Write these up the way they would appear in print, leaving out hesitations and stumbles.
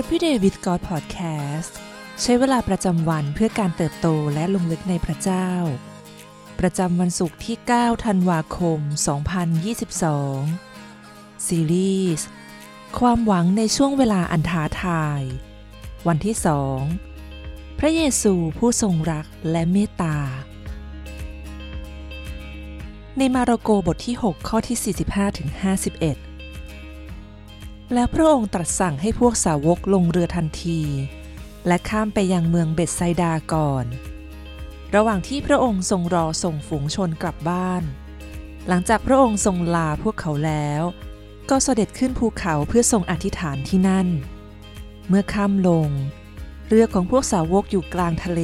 Everyday with God Podcast ใช้เวลาประจำวันเพื่อการเติบโตและลงลึกในพระเจ้าประจำวันศุกร์ที่9ธันวาคม2022ซีรีส์ความหวังในช่วงเวลาอันท้าทายวันที่2พระเยซูผู้ทรงรักและเมตตาในมาระโกบทที่6ข้อที่45ถึง51แล้วพระองค์ตรัสสั่งให้พวกสาวกลงเรือทันทีและข้ามไปยังเมืองเบ็ธไซดาก่อนระหว่างที่พระองค์ทรงรอส่งฝูงชนกลับบ้านหลังจากพระองค์ทรงลาพวกเขาแล้วก็เสด็จขึ้นภูเขาเพื่อทรงอธิษฐานที่นั่นเมื่อค่ำลงเรือของพวกสาวกอยู่กลางทะเล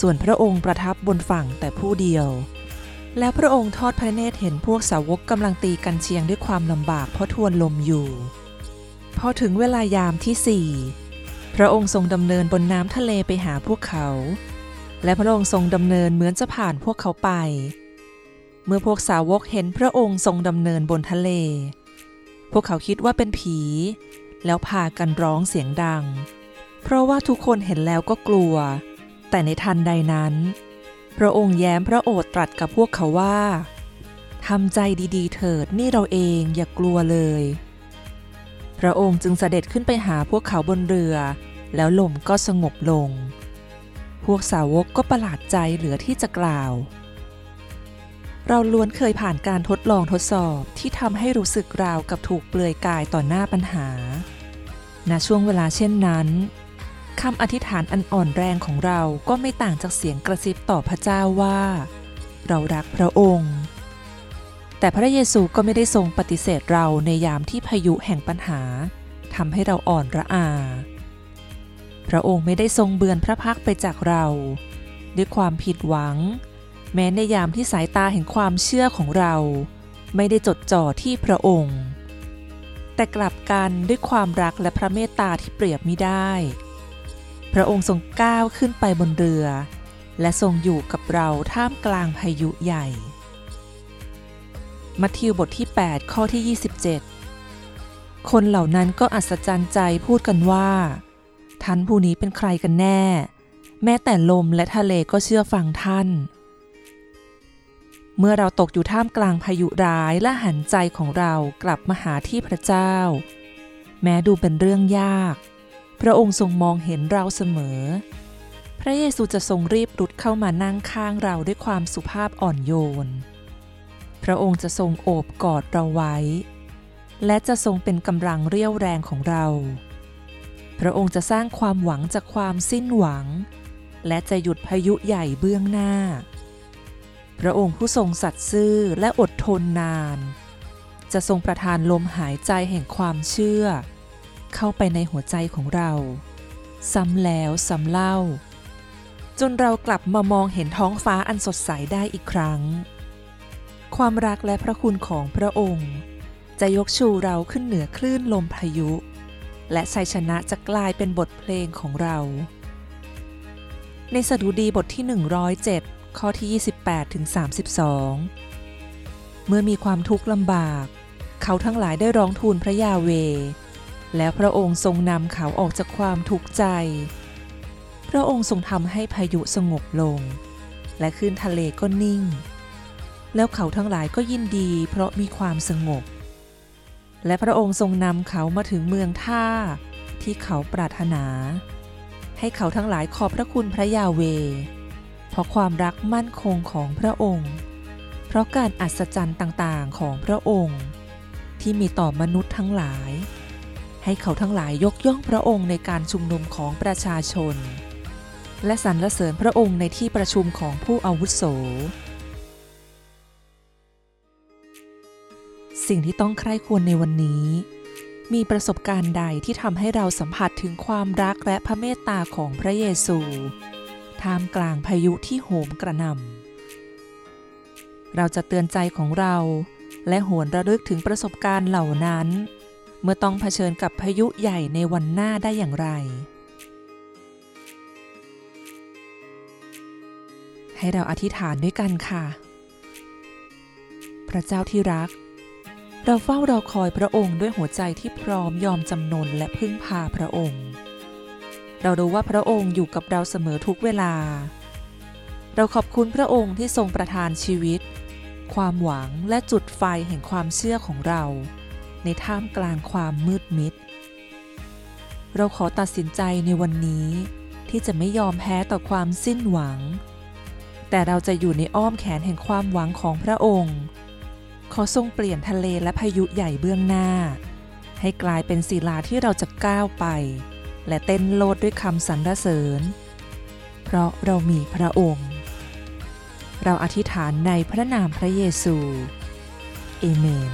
ส่วนพระองค์ประทับบนฝั่งแต่ผู้เดียวแล้วพระองค์ทอดพระเนตรเห็นพวกสาวกกำลังตีกันเชียงด้วยความลำบากเพราะทวนลมอยู่พอถึงเวลายามที่สี่พระองค์ทรงดำเนินบนน้ำทะเลไปหาพวกเขาและพระองค์ทรงดำเนินเหมือนจะผ่านพวกเขาไปเมื่อพวกสาวกเห็นพระองค์ทรงดำเนินบนทะเลพวกเขาคิดว่าเป็นผีแล้วพากันร้องเสียงดังเพราะว่าทุกคนเห็นแล้วก็กลัวแต่ในทันใดนั้นพระองค์แย้มพระโอษฐ์ตรัสกับพวกเขาว่าทำใจดีๆเถิดนี่เราเองอย่ากลัวเลยพระองค์จึงเสด็จขึ้นไปหาพวกเขาบนเรือแล้วลมก็สงบลงพวกสาวกก็ประหลาดใจเหลือที่จะกล่าวเราล้วนเคยผ่านการทดลองทดสอบที่ทำให้รู้สึกราวกับถูกเปลือยกายต่อหน้าปัญหาณช่วงเวลาเช่นนั้นคำอธิษฐานอันอ่อนแรงของเราก็ไม่ต่างจากเสียงกระซิบต่อพระเจ้าว่าเรารักพระองค์แต่พระเยซูก็ไม่ได้ทรงปฏิเสธเราในยามที่พายุแห่งปัญหาทำให้เราอ่อนระอาพระองค์ไม่ได้ทรงเบือนพระพักไปจากเราด้วยความผิดหวังแม้ในยามที่สายตาแห่งความเชื่อของเราไม่ได้จดจ่อที่พระองค์แต่กลับกันด้วยความรักและพระเมตตาที่เปรียบไม่ได้พระองค์ทรงก้าวขึ้นไปบนเรือและทรงอยู่กับเราท่ามกลางพายุใหญ่มัทธิวบทที่8ข้อที่27คนเหล่านั้นก็อัศจรรย์ใจพูดกันว่าท่านผู้นี้เป็นใครกันแน่แม้แต่ลมและทะเลก็เชื่อฟังท่านเมื่อเราตกอยู่ท่ามกลางพายุร้ายและหันใจของเรากลับมาหาที่พระเจ้าแม้ดูเป็นเรื่องยากพระองค์ทรงมองเห็นเราเสมอพระเยซูจะทรงรีบรุดเข้ามานั่งข้างเราด้วยความสุภาพอ่อนโยนพระองค์จะทรงโอบกอดเราไว้และจะทรงเป็นกำลังเรี่ยวแรงของเราพระองค์จะสร้างความหวังจากความสิ้นหวังและจะหยุดพายุใหญ่เบื้องหน้าพระองค์ผู้ทรงสัตย์ซื่อและอดทนนานจะทรงประทานลมหายใจแห่งความเชื่อเข้าไปในหัวใจของเราซ้ำแล้วซ้ำเล่าจนเรากลับมามองเห็นท้องฟ้าอันสดใสได้อีกครั้งความรักและพระคุณของพระองค์จะยกชูเราขึ้นเหนือคลื่นลมพายุและชัยชนะจะกลายเป็นบทเพลงของเราในสดุดีบทที่107ข้อที่28ถึง32เมื่อมีความทุกข์ลำบากเขาทั้งหลายได้ร้องทูลพระยาห์เวห์แล้วพระองค์ทรงนำเขาออกจากความทุกข์ใจพระองค์ทรงทำให้พายุสงบลงและคลื่นทะเลก็นิ่งแล้วเขาทั้งหลายก็ยินดีเพราะมีความสงบและพระองค์ทรงนำเขามาถึงเมืองท่าที่เขาปรารถนาให้เขาทั้งหลายขอบพระคุณพระยาห์เวห์เพราะความรักมั่นคงของพระองค์เพราะการอัศจรรย์ต่างๆของพระองค์ที่มีต่อมนุษย์ทั้งหลายให้เขาทั้งหลายยกย่องพระองค์ในการชุมนุมของประชาชนและสรรเสริญพระองค์ในที่ประชุมของผู้อาวุโสสิ่งที่ต้องใคร่ควรในวันนี้มีประสบการณ์ใดที่ทำให้เราสัมผัสถึงความรักและพระเมตตาของพระเยซูท่ามกลางพายุที่โหมกระหน่ำเราจะเตือนใจของเราและหวนระลึกถึงประสบการณ์เหล่านั้นเมื่อต้องเผชิญกับพายุใหญ่ในวันหน้าได้อย่างไรให้เราอธิษฐานด้วยกันค่ะพระเจ้าที่รัก เราเฝ้ารอคอยพระองค์ด้วยหัวใจที่พร้อมยอมจำนนและพึ่งพาพระองค์เรารู้ว่าพระองค์อยู่กับเราเสมอทุกเวลาเราขอบคุณพระองค์ที่ทรงประทานชีวิตความหวังและจุดไฟแห่งความเชื่อของเราในท่ามกลางความมืดมิดเราขอตัดสินใจในวันนี้ที่จะไม่ยอมแพ้ต่อความสิ้นหวังแต่เราจะอยู่ในอ้อมแขนแห่งความหวังของพระองค์ขอทรงเปลี่ยนทะเลและพายุใหญ่เบื้องหน้าให้กลายเป็นศิลาที่เราจะก้าวไปและเต้นโลดด้วยคำสรรเสริญเพราะเรามีพระองค์เราอธิษฐานในพระนามพระเยซูเอเมน